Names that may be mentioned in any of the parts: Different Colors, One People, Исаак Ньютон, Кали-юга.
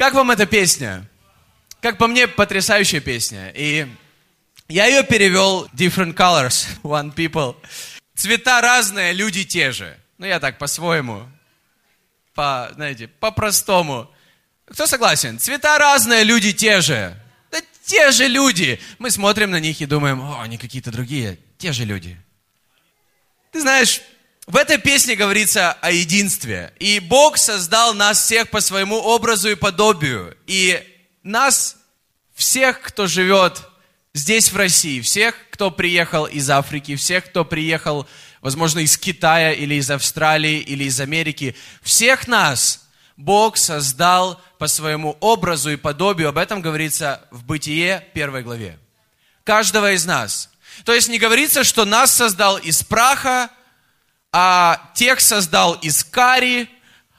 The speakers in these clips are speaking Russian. Как вам эта песня? Как по мне, потрясающая песня. И я ее перевел Different Colors, One People. Цвета разные, люди те же. Ну, я так по-своему, знаете, по-простому. Кто согласен? Цвета разные, люди те же. Да те же люди. Мы смотрим на них и думаем, о, они какие-то другие. Те же люди. Ты знаешь, в этой песне говорится о единстве. И Бог создал нас всех по своему образу и подобию. И нас, всех, кто живет здесь, в России, всех, кто приехал из Африки, всех, кто приехал, возможно, из Китая или из Австралии или из Америки, всех нас Бог создал по своему образу и подобию. Об этом говорится в Бытие 1 главе. Каждого из нас. То есть не говорится, что нас создал из праха, а тех создал из кари,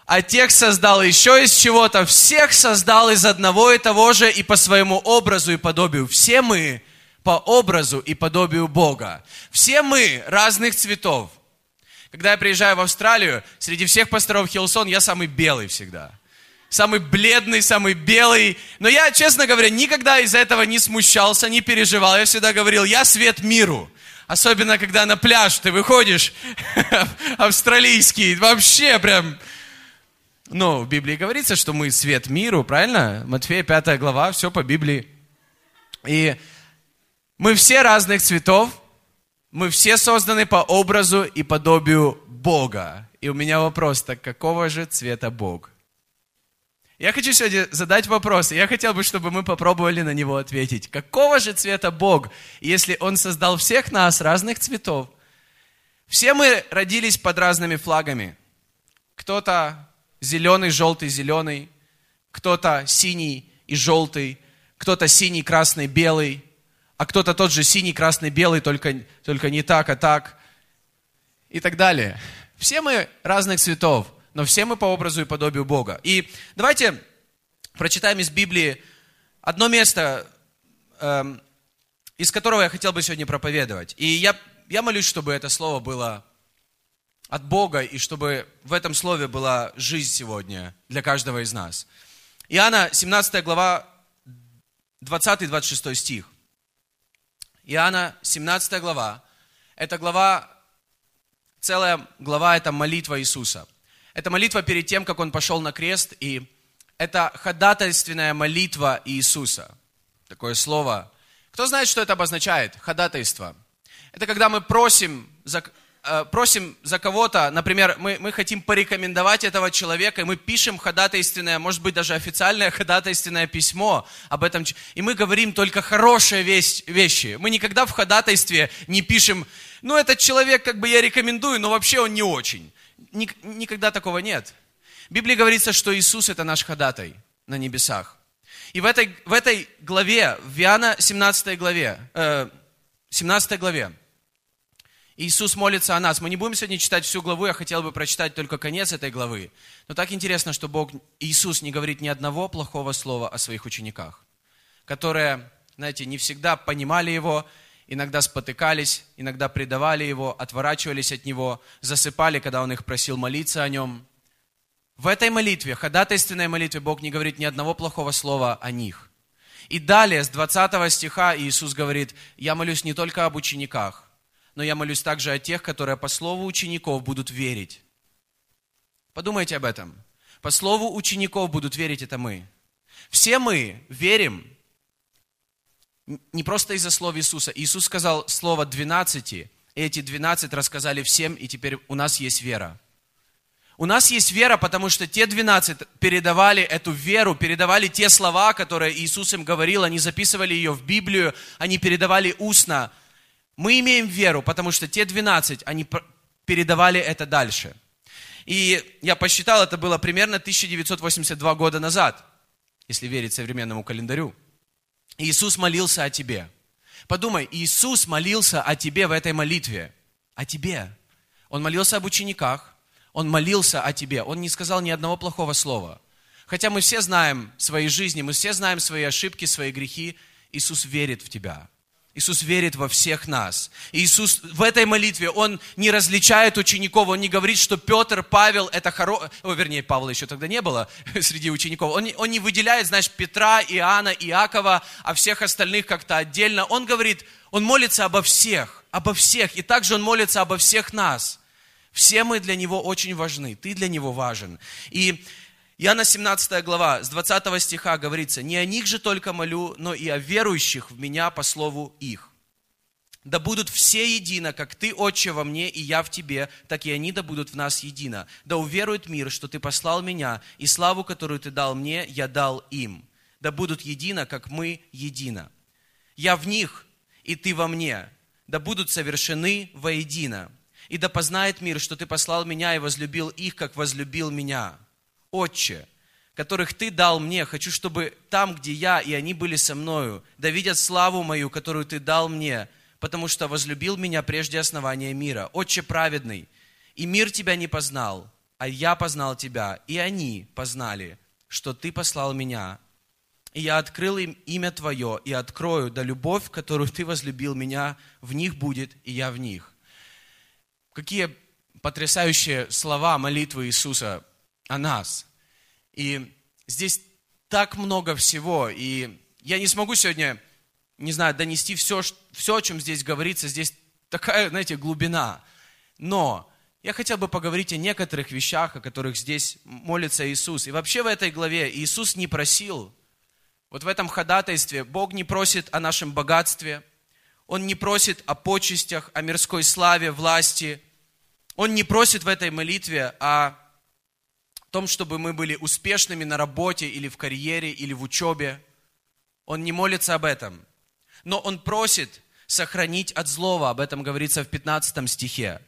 а тех создал еще из чего-то. Всех создал из одного и того же и по своему образу и подобию. Все мы по образу и подобию Бога. Все мы разных цветов. Когда я приезжаю в Австралию, среди всех пасторов Хиллсон я самый белый всегда. Самый бледный, самый белый. Но я, честно говоря, никогда из-за этого не смущался, не переживал. Я всегда говорил, я свет миру. Особенно, когда на пляж ты выходишь, австралийский, вообще прям... Ну, в Библии говорится, что мы свет миру, правильно? Матфея 5 глава, все по Библии. И мы все разных цветов. Мы все созданы по образу и подобию Бога. И у меня вопрос, так какого же цвета Бог? Я хочу сегодня задать вопрос, и я хотел бы, чтобы мы попробовали на него ответить. Какого же цвета Бог, если Он создал всех нас разных цветов? Все мы родились под разными флагами. Кто-то зеленый, желтый, зеленый. Кто-то синий и желтый. Кто-то синий, красный, белый. А кто-то тот же синий, красный, белый, только не так, а так. И так далее. Все мы разных цветов, но все мы по образу и подобию Бога. И давайте прочитаем из Библии одно место, из которого я хотел бы сегодня проповедовать. И я молюсь, чтобы это слово было от Бога, и чтобы в этом слове была жизнь сегодня для каждого из нас. Иоанна 17 глава, 20-26 стих. Иоанна, 17 глава, это глава, целая глава, это молитва Иисуса. Это молитва перед тем, как Он пошел на крест, и это ходатайственная молитва Иисуса. Такое слово. Кто знает, что это обозначает? Ходатайство. Это когда мы просим за кого-то, например, мы хотим порекомендовать этого человека, и мы пишем ходатайственное, может быть, даже официальное ходатайственное письмо об этом. И мы говорим только хорошие вещи. Мы никогда в ходатайстве не пишем, ну, этот человек, как бы я рекомендую, но вообще он не очень. Никогда такого нет. В Библии говорится, что Иисус – это наш ходатай на небесах. И в этой главе, в Иоанна 17 главе, Иисус молится о нас. Мы не будем сегодня читать всю главу, я хотел бы прочитать только конец этой главы. Но так интересно, что Иисус не говорит ни одного плохого слова о своих учениках, которые, знаете, не всегда понимали Его, иногда спотыкались, иногда предавали Его, отворачивались от Него, засыпали, когда Он их просил молиться о Нем. В этой молитве, ходатайственной молитве, Бог не говорит ни одного плохого слова о них. И далее, с 20 стиха, Иисус говорит, «Я молюсь не только об учениках, но я молюсь также о тех, которые по слову учеников будут верить». Подумайте об этом. По слову учеников будут верить, это мы. Все мы верим не просто из-за слов Иисуса. Иисус сказал слово 12, и эти 12 рассказали всем, и теперь у нас есть вера. У нас есть вера, потому что те 12 передавали эту веру, передавали те слова, которые Иисус им говорил, они записывали ее в Библию, они передавали устно. Мы имеем веру, потому что те 12, они передавали это дальше. И я посчитал, это было примерно 1982 года назад, если верить современному календарю. Иисус молился о тебе. Подумай, Иисус молился о тебе в этой молитве. О тебе. Он молился об учениках, Он молился о тебе. Он не сказал ни одного плохого слова. Хотя мы все знаем свои жизни, мы все знаем свои ошибки, свои грехи. Иисус верит в тебя. Иисус верит во всех нас. Иисус в этой молитве, Он не различает учеников, Он не говорит, что Петр, Павел, это хорошие... Вернее, Павла еще тогда не было среди учеников. Он не выделяет, знаешь, Петра, Иоанна, Иакова, а всех остальных как-то отдельно. Он говорит, Он молится обо всех, и также Он молится обо всех нас. Все мы для Него очень важны, ты для Него важен. И Иоанна 17 глава, с 20 стиха говорится, «Не о них же только молю, но и о верующих в Меня по слову их. Да будут все едино, как Ты, Отче, во Мне, и Я в Тебе, так и они да будут в нас едино. Да уверует мир, что Ты послал Меня, и славу, которую Ты дал Мне, Я дал им. Да будут едино, как Мы едино. Я в них, и Ты во Мне. Да будут совершены воедино. И да познает мир, что Ты послал Меня и возлюбил их, как возлюбил Меня». Отче, которых Ты дал мне, хочу, чтобы там, где я, и они были со мною, да видят славу мою, которую Ты дал мне, потому что возлюбил меня прежде основания мира. Отче праведный, и мир Тебя не познал, а я познал Тебя, и они познали, что Ты послал меня. И я открыл им имя Твое, и открою, да любовь, которую Ты возлюбил меня, в них будет, и я в них. Какие потрясающие слова молитвы Иисуса о нас. И здесь так много всего, и я не смогу сегодня, не знаю, донести все, о чем здесь говорится, здесь такая, знаете, глубина. Но я хотел бы поговорить о некоторых вещах, о которых здесь молится Иисус. И вообще в этой главе Иисус не просил, вот в этом ходатайстве, Бог не просит о нашем богатстве, Он не просит о почестях, о мирской славе, власти, Он не просит в этой молитве о том, чтобы мы были успешными на работе или в карьере, или в учебе. Он не молится об этом. Но он просит сохранить от злого. Об этом говорится в 15 стихе.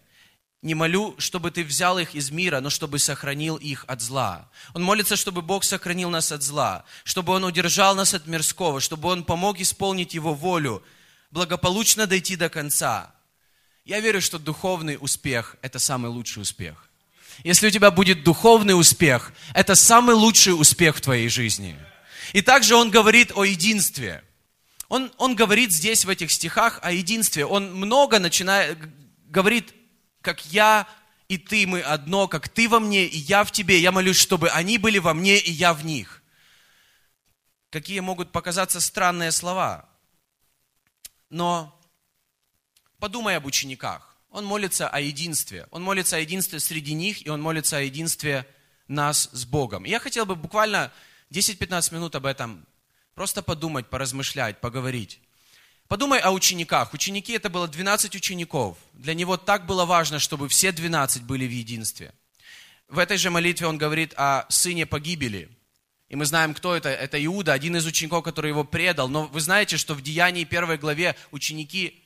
«Не молю, чтобы ты взял их из мира, но чтобы сохранил их от зла». Он молится, чтобы Бог сохранил нас от зла, чтобы Он удержал нас от мирского, чтобы Он помог исполнить Его волю, благополучно дойти до конца. Я верю, что духовный успех – это самый лучший успех. Если у тебя будет духовный успех, это самый лучший успех в твоей жизни. И также он говорит о единстве. Он говорит здесь, в этих стихах, о единстве. Он много говорит, как я и ты, мы одно, как ты во мне и я в тебе. Я молюсь, чтобы они были во мне и я в них. Какие могут показаться странные слова. Но подумай об учениках. Он молится о единстве. Он молится о единстве среди них, и он молится о единстве нас с Богом. И я хотел бы буквально 10-15 минут об этом просто подумать, поразмышлять, поговорить. Подумай о учениках. Ученики – это было 12 учеников. Для него так было важно, чтобы все 12 были в единстве. В этой же молитве он говорит о сыне погибели. И мы знаем, кто это. Это Иуда, один из учеников, который его предал. Но вы знаете, что в Деянии 1 главе ученики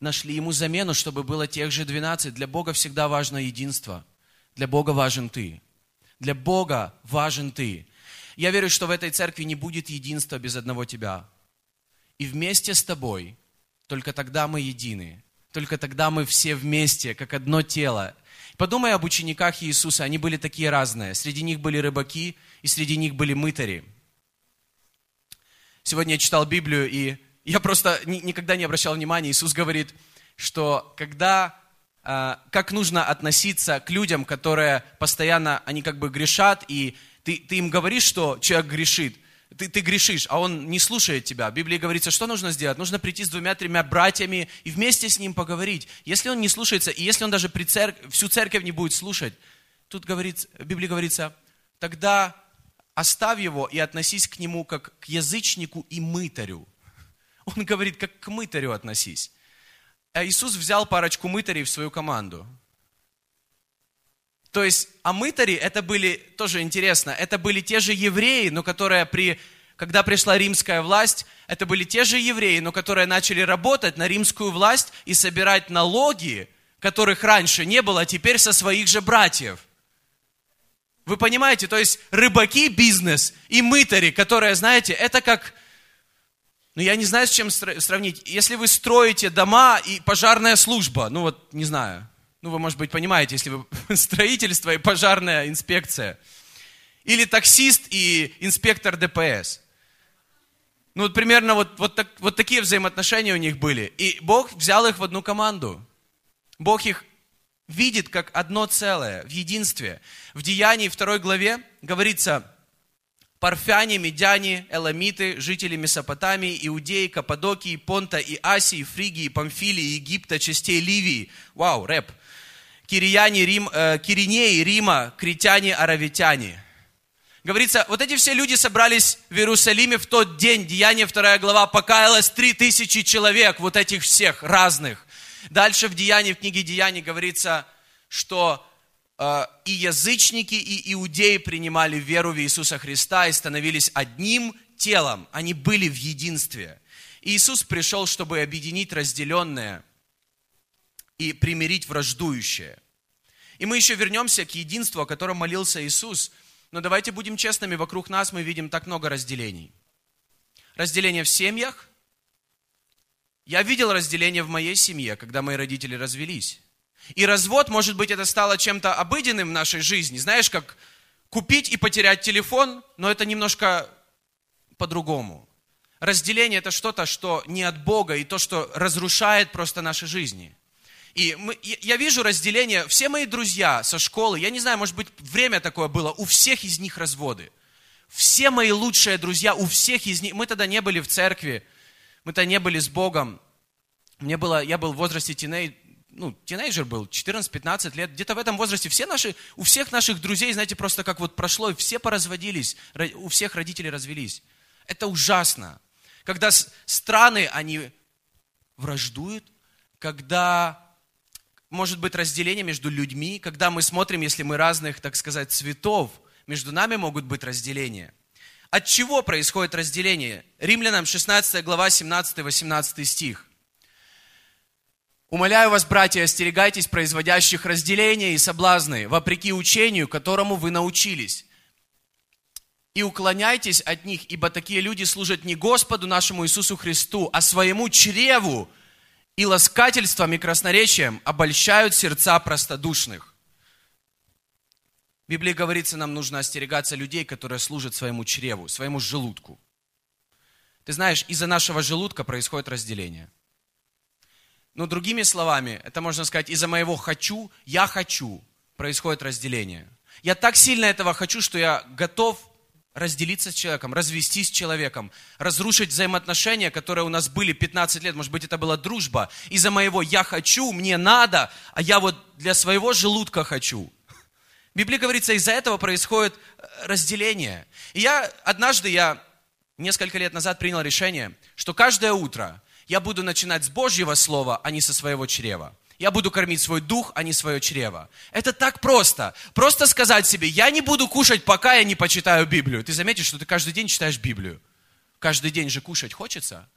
нашли ему замену, чтобы было тех же 12. Для Бога всегда важно единство. Для Бога важен ты. Для Бога важен ты. Я верю, что в этой церкви не будет единства без одного тебя. И вместе с тобой, только тогда мы едины. Только тогда мы все вместе, как одно тело. Подумай об учениках Иисуса. Они были такие разные. Среди них были рыбаки, и среди них были мытари. Сегодня я читал Библию, и я просто никогда не обращал внимания, Иисус говорит, что как нужно относиться к людям, которые постоянно, они как бы грешат, и ты им говоришь, что человек грешит, ты грешишь, а он не слушает тебя. В Библии говорится, что нужно сделать? Нужно прийти с 2-3 братьями и вместе с ним поговорить. Если он не слушается, и если он даже всю церковь не будет слушать, тут в Библии говорится, тогда оставь его и относись к нему как к язычнику и мытарю. Он говорит, как к мытарю относись. А Иисус взял парочку мытарей в свою команду. То есть, а мытари, это были, тоже интересно, это были те же евреи, но которые, когда пришла римская власть, это были те же евреи, но которые начали работать на римскую власть и собирать налоги, которых раньше не было, а теперь со своих же братьев. Вы понимаете, то есть, рыбаки бизнес и мытари, которые, знаете, это как... Ну, я не знаю, с чем сравнить. Если вы строите дома и пожарная служба, ну вот, не знаю. Ну, вы, может быть, понимаете, если вы строительство и пожарная инспекция. Или таксист и инспектор ДПС. Ну, вот примерно вот такие взаимоотношения у них были. И Бог взял их в одну команду. Бог их видит как одно целое, в единстве. В Деянии 2 главе говорится: парфяне, медяне, эламиты, жители Месопотамии, Иудеи, Каппадокии, Понта и Асии, Фригии, Памфилии, Египта, частей Ливии. Вау, рэп. Кирияне, Киринеи, Рима, критяне, аравитяне. Говорится, вот эти все люди собрались в Иерусалиме в тот день. Деяние 2 глава, покаялось 3000 человек, вот этих всех разных. Дальше в Деянии, в книге Деяний говорится, что и язычники, и иудеи принимали веру в Иисуса Христа и становились одним телом. Они были в единстве. И Иисус пришел, чтобы объединить разделенное и примирить враждующее. И мы еще вернемся к единству, о котором молился Иисус. Но давайте будем честными, вокруг нас мы видим так много разделений. Разделение в семьях. Я видел разделение в моей семье, когда мои родители развелись. И развод, может быть, это стало чем-то обыденным в нашей жизни. Знаешь, как купить и потерять телефон, но это немножко по-другому. Разделение – это что-то, что не от Бога, и то, что разрушает просто наши жизни. И я вижу разделение, все мои друзья со школы, я не знаю, может быть, время такое было, у всех из них разводы. Все мои лучшие друзья, у всех из них, мы тогда не были в церкви, мы тогда не были с Богом. Я был в возрасте тинейджер был, 14-15 лет, где-то в этом возрасте у всех наших друзей, знаете, просто как вот прошло, и все поразводились, у всех родители развелись. Это ужасно. Когда страны, они враждуют, когда... Может быть, разделение между людьми, когда мы смотрим, если мы разных, так сказать, цветов, между нами могут быть разделения. От чего происходит разделение? Римлянам 16 глава 17-18 стих. «Умоляю вас, братья, остерегайтесь производящих разделения и соблазны, вопреки учению, которому вы научились. И уклоняйтесь от них, ибо такие люди служат не Господу нашему Иисусу Христу, а своему чреву, и ласкательством и красноречием обольщают сердца простодушных». В Библии говорится, нам нужно остерегаться людей, которые служат своему чреву, своему желудку. Ты знаешь, из-за нашего желудка происходит разделение. Но другими словами, это можно сказать, из-за моего «хочу», «я хочу» происходит разделение. Я так сильно этого хочу, что я готов разделиться с человеком, развестись с человеком, разрушить взаимоотношения, которые у нас были 15 лет, может быть, это была дружба. Из-за моего «я хочу», «мне надо», а я вот для своего желудка хочу. В Библии говорится, из-за этого происходит разделение. И я несколько лет назад принял решение, что каждое утро я буду начинать с Божьего слова, а не со своего чрева. Я буду кормить свой дух, а не свое чрево. Это так просто. Просто сказать себе: я не буду кушать, пока я не почитаю Библию. Ты заметишь, что ты каждый день читаешь Библию. Каждый день же кушать хочется.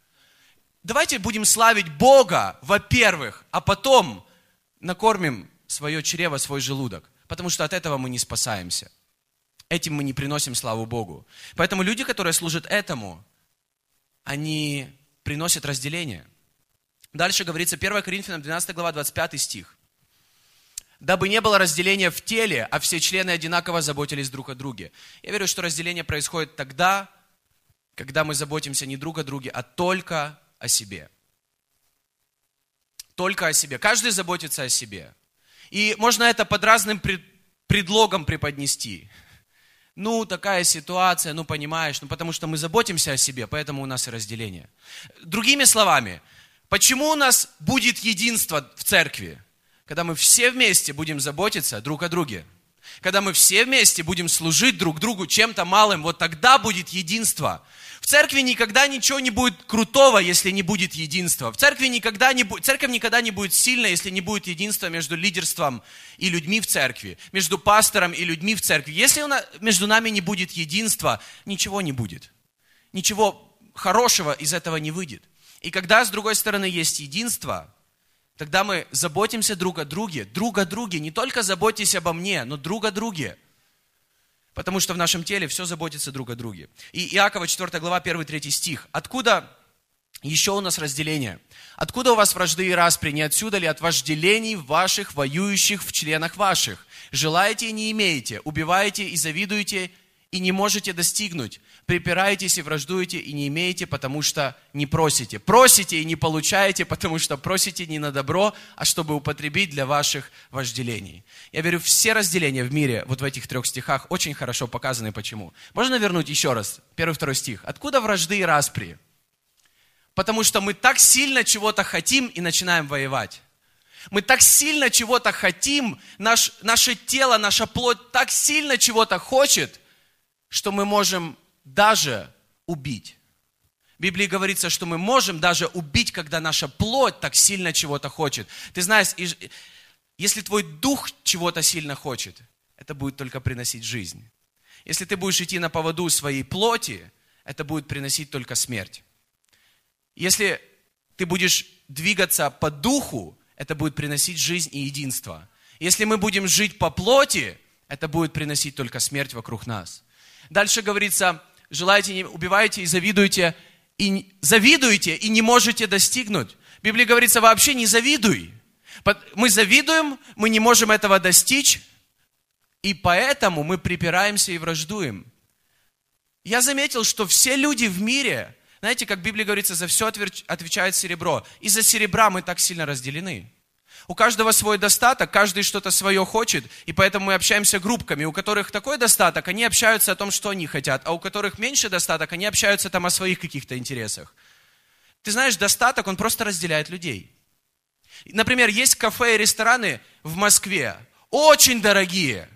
Давайте будем славить Бога, во-первых, а потом накормим свое чрево, свой желудок. Потому что от этого мы не спасаемся. Этим мы не приносим славу Богу. Поэтому люди, которые служат этому, они приносят разделение. Дальше говорится 1 Коринфянам 12 глава 25 стих. «Дабы не было разделения в теле, а все члены одинаково заботились друг о друге». Я верю, что разделение происходит тогда, когда мы заботимся не друг о друге, а только о себе. Только о себе. Каждый заботится о себе. И можно это под разным предлогом преподнести. Ну, такая ситуация, ну, понимаешь, ну, потому что мы заботимся о себе, поэтому у нас и разделение. Другими словами, почему у нас будет единство в церкви? Когда мы все вместе будем заботиться друг о друге. Когда мы все вместе будем служить друг другу чем-то малым, вот тогда будет единство. В церкви никогда ничего не будет крутого, если не будет единства. В церкви церковь никогда не будет сильной, если не будет единства между лидерством и людьми в церкви, между пастором и людьми в церкви. Если между нами не будет единства, ничего не будет. Ничего хорошего из этого не выйдет. И когда, с другой стороны, есть единство, тогда мы заботимся друг о друге, не только заботьтесь обо мне, но друг о друге, потому что в нашем теле все заботится друг о друге. И Иакова 4 глава 1-3 стих. «Откуда еще у нас разделение? Откуда у вас вражды и распри? Не отсюда ли от вожделений ваших, воюющих в членах ваших? Желаете и не имеете, убиваете и завидуете, и не можете достигнуть. Припираетесь и враждуете, и не имеете, потому что не просите. Просите и не получаете, потому что просите не на добро, а чтобы употребить для ваших вожделений. Я верю, все разделения в мире вот в этих трех стихах очень хорошо показаны. Почему? Можно вернуть еще раз 1-2 стих. Откуда вражды и распри? Потому что мы так сильно чего-то хотим и начинаем воевать. Мы так сильно чего-то хотим, наше тело, наша плоть так сильно чего-то хочет, что мы можем даже убить. В Библии говорится, что мы можем даже убить, когда наша плоть так сильно чего-то хочет. Ты знаешь, если твой дух чего-то сильно хочет, это будет только приносить жизнь. Если ты будешь идти на поводу своей плоти, это будет приносить только смерть. Если ты будешь двигаться по духу, это будет приносить жизнь и единство. Если мы будем жить по плоти, это будет приносить только смерть вокруг нас. Дальше говорится, желаете, убиваете и завидуете, и не можете достигнуть. В Библии говорится, вообще не завидуй. Мы завидуем, мы не можем этого достичь, и поэтому мы припираемся и враждуем. Я заметил, что все люди в мире, знаете, как в Библии говорится, за все отвечает серебро. Из-за серебра мы так сильно разделены. У каждого свой достаток, каждый что-то свое хочет, и поэтому мы общаемся группками. У которых такой достаток, они общаются о том, что они хотят, а у которых меньше достаток, они общаются там о своих каких-то интересах. Ты знаешь, достаток, он просто разделяет людей. Например, есть кафе и рестораны в Москве, очень дорогие.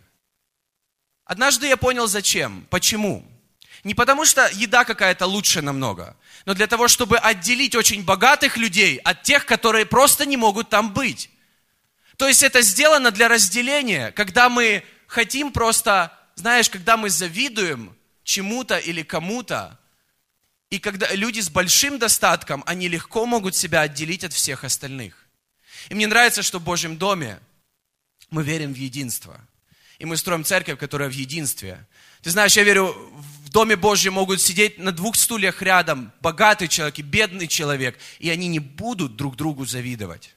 Однажды я понял, зачем, почему. Не потому, что еда какая-то лучше намного, но для того, чтобы отделить очень богатых людей от тех, которые просто не могут там быть. То есть это сделано для разделения, когда мы хотим просто, знаешь, когда мы завидуем чему-то или кому-то, и когда люди с большим достатком, они легко могут себя отделить от всех остальных. И мне нравится, что в Божьем доме мы верим в единство. И мы строим церковь, которая в единстве. Ты знаешь, я верю, в Доме Божьем могут сидеть на 2 стульях рядом богатый человек и бедный человек, и они не будут друг другу завидовать.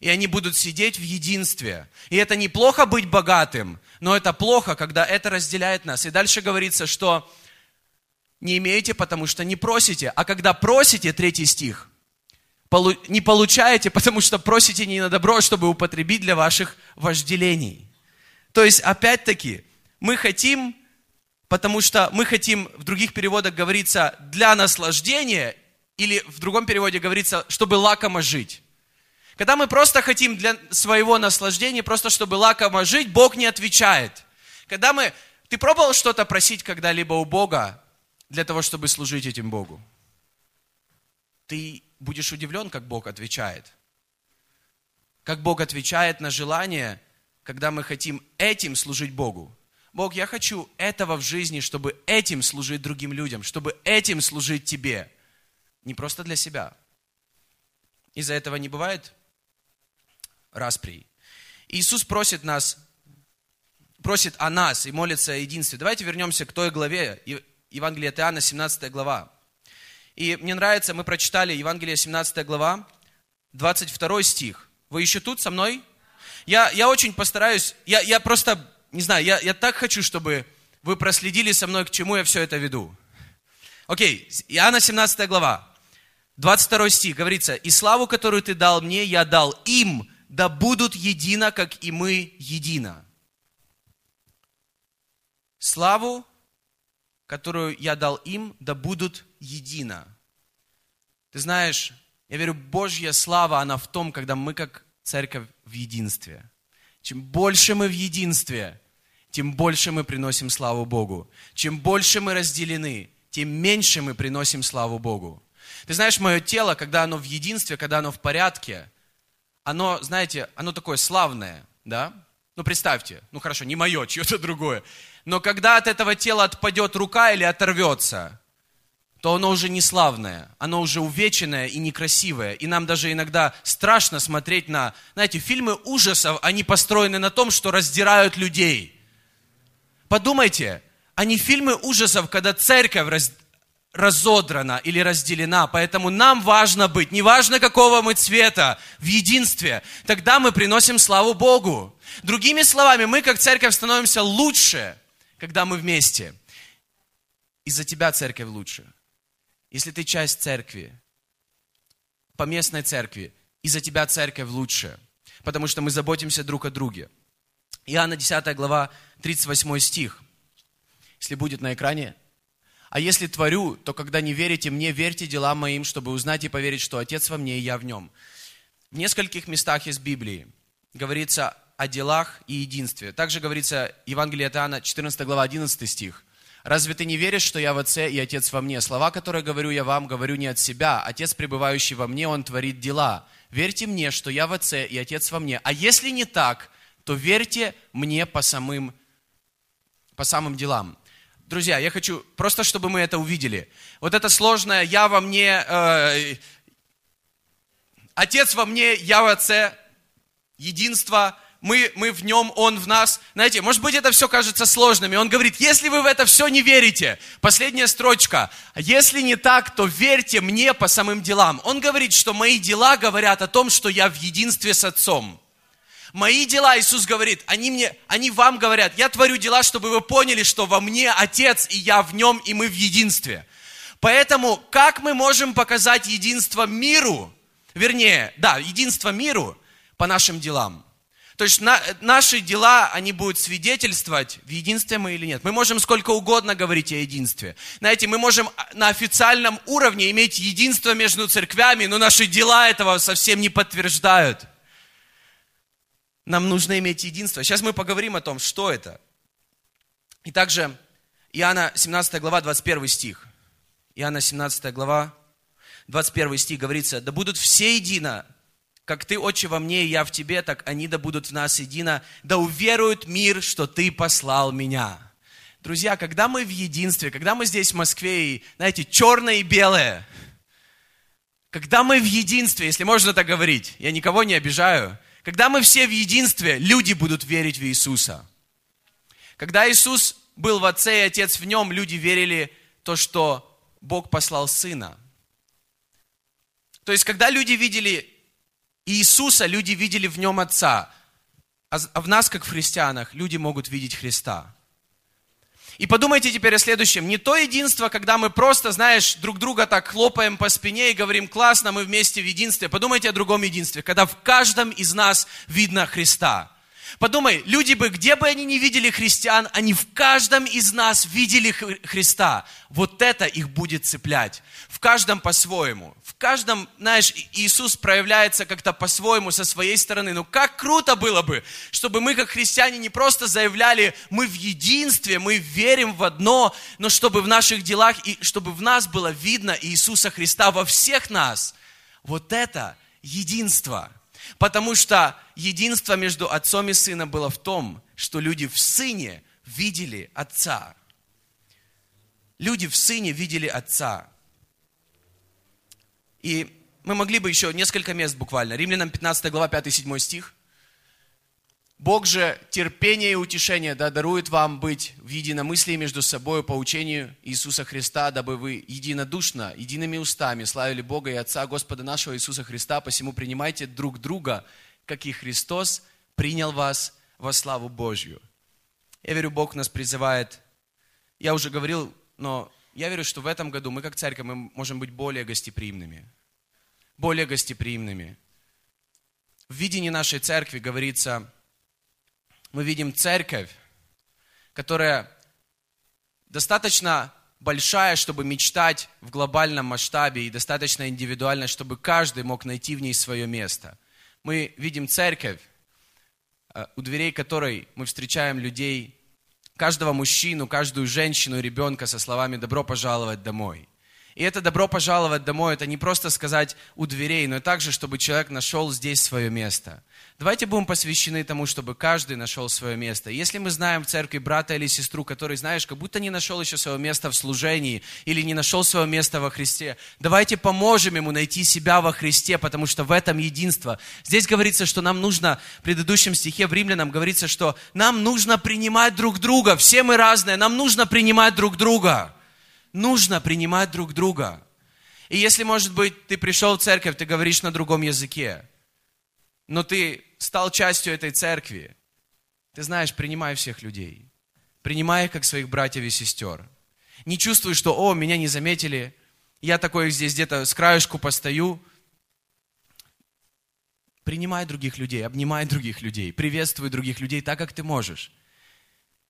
И они будут сидеть в единстве. И это неплохо быть богатым, но это плохо, когда это разделяет нас. И дальше говорится, что не имеете, потому что не просите. А когда просите, 3 стих, не получаете, потому что просите не на добро, чтобы употребить для ваших вожделений. То есть, опять-таки, мы хотим, потому что мы хотим, в других переводах говорится, для наслаждения, или в другом переводе говорится, чтобы лакомо жить. Когда мы просто хотим для своего наслаждения, просто чтобы лакомо жить, Бог не отвечает. Ты пробовал что-то просить когда-либо у Бога для того, чтобы служить этим Богу? Ты будешь удивлен, как Бог отвечает. Как Бог отвечает на желание, когда мы хотим этим служить Богу. Бог, я хочу этого в жизни, чтобы этим служить другим людям, чтобы этим служить Тебе. Не просто для себя. Из-за этого не бывает распри. Иисус просит о нас и молится о единстве. Давайте вернемся к той главе, Евангелие от Иоанна, 17 глава. И мне нравится, мы прочитали Евангелие 17 глава, 22 стих. Вы еще тут со мной? Я очень постараюсь, я просто... Не знаю, я так хочу, чтобы вы проследили со мной, к чему я все это веду. Окей, Иоанна 17 глава, 22 стих, говорится, «И славу, которую ты дал мне, я дал им, да будут едино, как и мы едино». Славу, которую я дал им, да будут едино. Ты знаешь, я верю, Божья слава, она в том, когда мы как церковь в единстве. Чем больше мы в единстве, тем больше мы приносим славу Богу. Чем больше мы разделены, тем меньше мы приносим славу Богу. Ты знаешь, мое тело, когда оно в единстве, когда оно в порядке, оно, знаете, оно такое славное, да? Ну, представьте, ну хорошо, не мое, чье-то другое. Но когда от этого тела отпадет рука или оторвется, то оно уже не славное, оно уже увеченное и некрасивое. И нам даже иногда страшно смотреть на... Знаете, фильмы ужасов, они построены на том, что раздирают людей. Подумайте, они фильмы ужасов, когда церковь разодрана или разделена. Поэтому нам важно быть, неважно какого мы цвета, в единстве. Тогда мы приносим славу Богу. Другими словами, мы как церковь становимся лучше, когда мы вместе. из-за тебя церковь лучше. Если ты часть церкви, поместной церкви, из-за тебя церковь лучше, потому что мы заботимся друг о друге. Иоанна 10 глава, 38 стих, если будет на экране. «А если творю, то когда не верите мне, верьте делам моим, чтобы узнать и поверить, что Отец во мне и я в нем». В нескольких местах из Библии говорится о делах и единстве. Также говорится Евангелие от Иоанна, 14 глава, 11 стих. «Разве ты не веришь, что я в Отце и Отец во мне? Слова, которые говорю я вам, говорю не от себя. Отец, пребывающий во мне, Он творит дела. Верьте мне, что я в Отце и Отец во мне. А если не так, то верьте мне по самым делам». Друзья, я хочу просто, чтобы мы это увидели. Вот это сложное «я во мне», «Отец во мне», «я в Отце», «Единство», Мы в нем, он в нас. Знаете, может быть, это все кажется сложным. И он говорит, если вы в это все не верите, последняя строчка, если не так, то верьте мне по самым делам. Он говорит, что мои дела говорят о том, что я в единстве с Отцом. Мои дела, Иисус говорит, они вам говорят, я творю дела, чтобы вы поняли, что во мне Отец, и я в нем, и мы в единстве. Поэтому, как мы можем показать единство миру, единство миру по нашим делам? То есть наши дела, они будут свидетельствовать, в единстве мы или нет. Мы можем сколько угодно говорить о единстве. Знаете, мы можем на официальном уровне иметь единство между церквями, но наши дела этого совсем не подтверждают. Нам нужно иметь единство. Сейчас мы поговорим о том, что это. И также Иоанна 17 глава, 21 стих. Иоанна 17 глава, 21 стих говорится, «Да будут все едино, как ты, Отче, во мне, и я в тебе, так они да будут в нас едино, да уверует мир, что ты послал меня». Друзья, когда мы в единстве, когда мы здесь в Москве, и, знаете, черное и белое, когда мы в единстве, если можно так говорить, я никого не обижаю, когда мы все в единстве, люди будут верить в Иисуса. Когда Иисус был в Отце и Отец в Нем, люди верили то, что Бог послал Сына. То есть, когда люди видели Иисуса, люди видели в Нем Отца, а в нас, как в христианах, люди могут видеть Христа. И подумайте теперь о следующем. Не то единство, когда мы просто, друг друга так хлопаем по спине и говорим, классно, мы вместе в единстве. Подумайте о другом единстве, когда в каждом из нас видно Христа. Подумай, люди бы, где бы они ни видели христиан, они в каждом из нас видели Христа. Вот это их будет цеплять. В каждом по-своему. В каждом, Иисус проявляется как-то по-своему со своей стороны. Но как круто было бы, чтобы мы, как христиане, не просто заявляли, мы в единстве, мы верим в одно, но чтобы в наших делах, и чтобы в нас было видно Иисуса Христа во всех нас. Вот это единство. Потому что единство между Отцом и Сыном было в том, что люди в Сыне видели Отца. Люди в Сыне видели Отца. И мы могли бы еще несколько мест буквально. Римлянам 15 глава 5-7 стих. «Бог же терпение и утешение дарует вам быть в единомыслии между собой по учению Иисуса Христа, дабы вы единодушно, едиными устами славили Бога и Отца Господа нашего Иисуса Христа, посему принимайте друг друга, как и Христос принял вас во славу Божью». Я верю, Бог нас призывает. Я уже говорил, но я верю, что в этом году мы, как церковь, мы можем быть более гостеприимными. Более гостеприимными. В видении нашей церкви говорится... Мы видим церковь, которая достаточно большая, чтобы мечтать в глобальном масштабе, и достаточно индивидуально, чтобы каждый мог найти в ней свое место. Мы видим церковь, у дверей которой мы встречаем людей, каждого мужчину, каждую женщину, ребенка со словами «добро пожаловать домой». И это «добро пожаловать домой» — это не просто сказать «у дверей», но и также, чтобы человек нашел здесь свое место. Давайте будем посвящены тому, чтобы каждый нашел свое место. Если мы знаем в церкви брата или сестру, который, как будто не нашел еще своего места в служении или не нашел своего места во Христе, давайте поможем ему найти себя во Христе, потому что в этом единство. Здесь говорится, что нам нужно, в предыдущем стихе в Римлянам говорится, что нам нужно принимать друг друга. Все мы разные, нам нужно принимать друг друга. Нужно принимать друг друга. И если, может быть, ты пришел в церковь, ты говоришь на другом языке, но ты стал частью этой церкви, ты знаешь, принимай всех людей. Принимай их как своих братьев и сестер. не чувствую, что, о, меня не заметили, я такой здесь где-то с краешку постою. Принимай других людей, обнимай других людей, приветствуй других людей так, как ты можешь.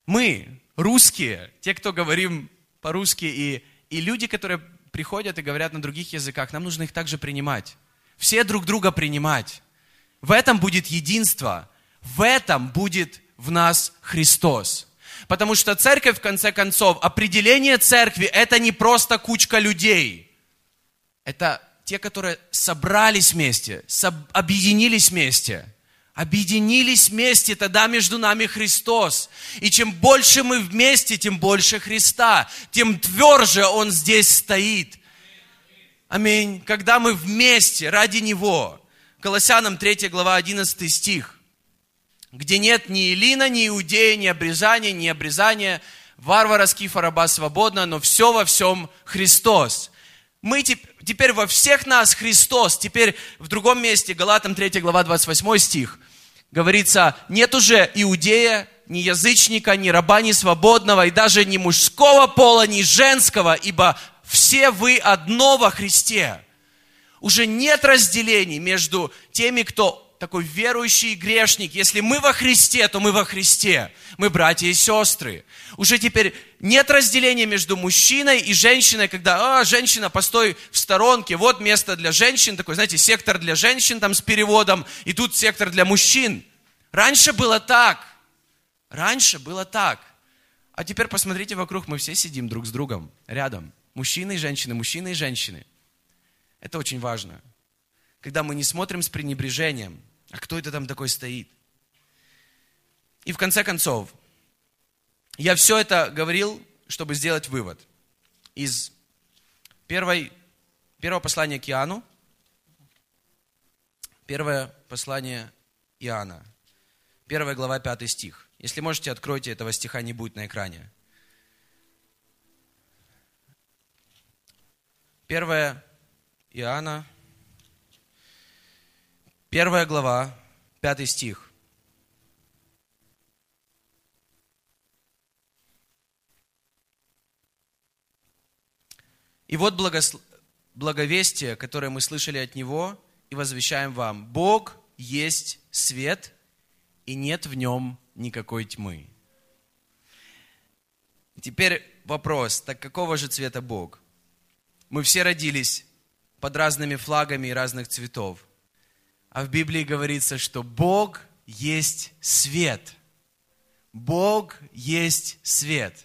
Мы, русские, те, кто говорим по-русски, и люди, которые приходят и говорят на других языках, нам нужно их также принимать. Все друг друга принимать. В этом будет единство, в этом будет в нас Христос. Потому что церковь, в конце концов, определение церкви – это не просто кучка людей. Это те, которые собрались вместе, объединились вместе. Объединились вместе, тогда между нами Христос. И чем больше мы вместе, тем больше Христа, тем тверже Он здесь стоит. Аминь. Когда мы вместе ради Него. Колоссянам 3 глава 11 стих. Где нет ни эллина, ни иудея, ни обрезания, варвара, скифа, раба свободна, но все во всем Христос. Мы теперь во всех нас Христос. Теперь в другом месте, Галатам 3 глава 28 стих, говорится, нет уже иудея, ни язычника, ни раба, ни свободного, и даже ни мужского пола, ни женского, ибо все вы одно во Христе. Уже нет разделений между теми, кто такой верующий и грешник. Если мы во Христе, то мы во Христе. Мы братья и сестры. Уже теперь нет разделения между мужчиной и женщиной, когда, женщина, постой в сторонке, вот место для женщин, такой, знаете, сектор для женщин там с переводом, и тут сектор для мужчин. Раньше было так. А теперь посмотрите вокруг, мы все сидим друг с другом, рядом. Мужчины и женщины. Это очень важно. Когда мы не смотрим с пренебрежением, а кто это там такой стоит? И в конце концов, я все это говорил, чтобы сделать вывод из первого послания к Иоанну. Первое послание Иоанна. 1 глава, 5 стих. Если можете, откройте, этого стиха не будет на экране. 1 Иоанна, 1 глава, 5 стих. И вот благовестие, которое мы слышали от Него, и возвещаем вам. Бог есть свет, и нет в Нем никакой тьмы. Теперь вопрос, так какого же цвета Бог? Мы все родились под разными флагами и разных цветов. А в Библии говорится, что Бог есть свет. Бог есть свет.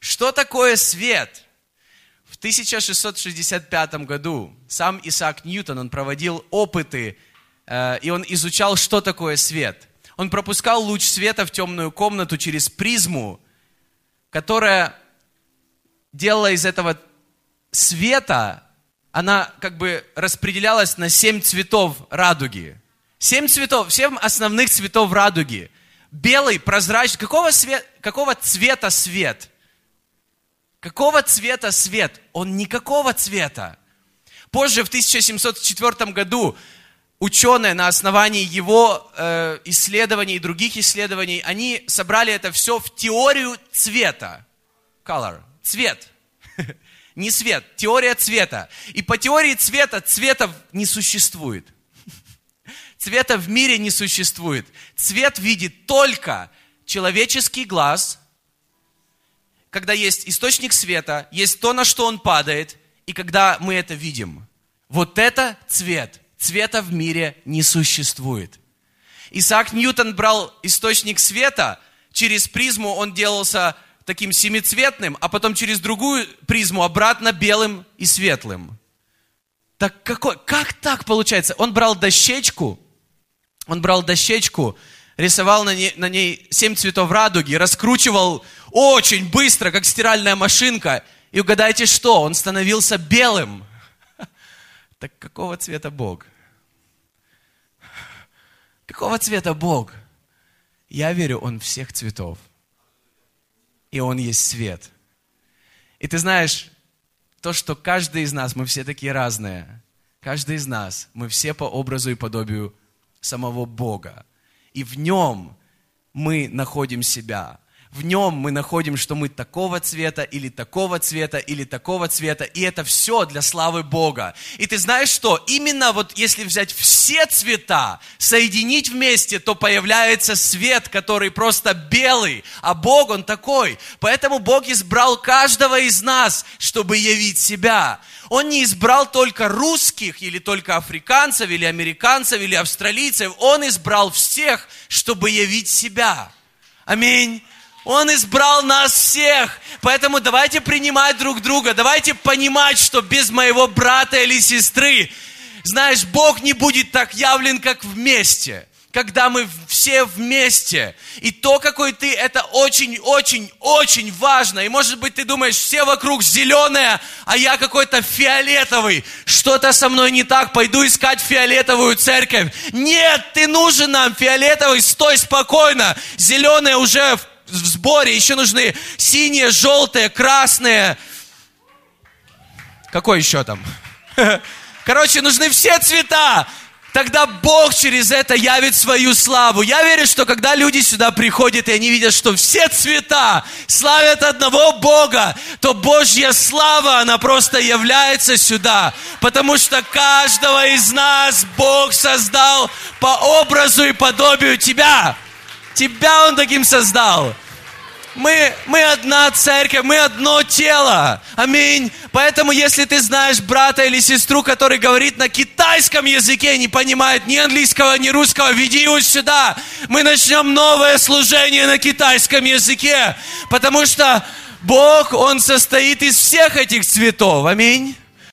Что такое свет? В 1665 году сам Исаак Ньютон, он проводил опыты, и он изучал, что такое свет. Он пропускал луч света в темную комнату через призму, которая делала из этого света, она как бы распределялась на 7 цветов радуги. 7 цветов, 7 основных цветов радуги. Белый, прозрачный. Какого цвета свет? Какого цвета свет? Он никакого цвета. Позже, в 1704 году, ученые на основании его исследований и других исследований, они собрали это все в теорию цвета. Color. Цвет. Не свет. Теория цвета. И по теории цвета, цветов не существует. Цвета в мире не существует. Цвет видит только человеческий глаз, когда есть источник света, есть то, на что он падает, и когда мы это видим. Вот это цвет. Цвета в мире не существует. Исаак Ньютон брал источник света, через призму он делался таким семицветным, а потом через другую призму обратно белым и светлым. Так как так получается? Он брал дощечку, рисовал на ней 7 цветов радуги, раскручивал очень быстро, как стиральная машинка. И угадайте что? Он становился белым. Так какого цвета Бог? Какого цвета Бог? Я верю, Он всех цветов. И Он есть свет. И ты знаешь, то, что каждый из нас, мы все такие разные. Каждый из нас, мы все по образу и подобию самого Бога. И в Нем мы находим себя. в нем мы находим, что мы такого цвета, или такого цвета, или такого цвета, и это все для славы Бога. И ты знаешь что? Именно вот если взять все цвета, соединить вместе, то появляется свет, который просто белый, а Бог, Он такой. Поэтому Бог избрал каждого из нас, чтобы явить себя. Он не избрал только русских, или только африканцев, или американцев, или австралийцев. Он избрал всех, чтобы явить себя. Аминь. Он избрал нас всех. Поэтому давайте принимать друг друга. Давайте понимать, что без моего брата или сестры, знаешь, Бог не будет так явлен, как вместе. Когда мы все вместе. И то, какой ты, это очень-очень-очень важно. И может быть ты думаешь, все вокруг зеленое, а я какой-то фиолетовый. Что-то со мной не так, пойду искать фиолетовую церковь. Нет, ты нужен нам, фиолетовый, стой спокойно. Зеленые уже в сборе, еще нужны синие, желтые, красные. Какой еще там? Короче, нужны все цвета. Тогда Бог через это явит свою славу. Я верю, что когда люди сюда приходят, и они видят, что все цвета славят одного Бога, то Божья слава, она просто является сюда. Потому что каждого из нас Бог создал по образу и подобию тебя. Тебя Он таким создал. Мы одна церковь, мы одно тело. Аминь. Поэтому, если ты знаешь брата или сестру, который говорит на китайском языке, не понимает ни английского, ни русского, веди его сюда. Мы начнем новое служение на китайском языке. Потому что Бог, Он состоит из всех этих цветов. Аминь.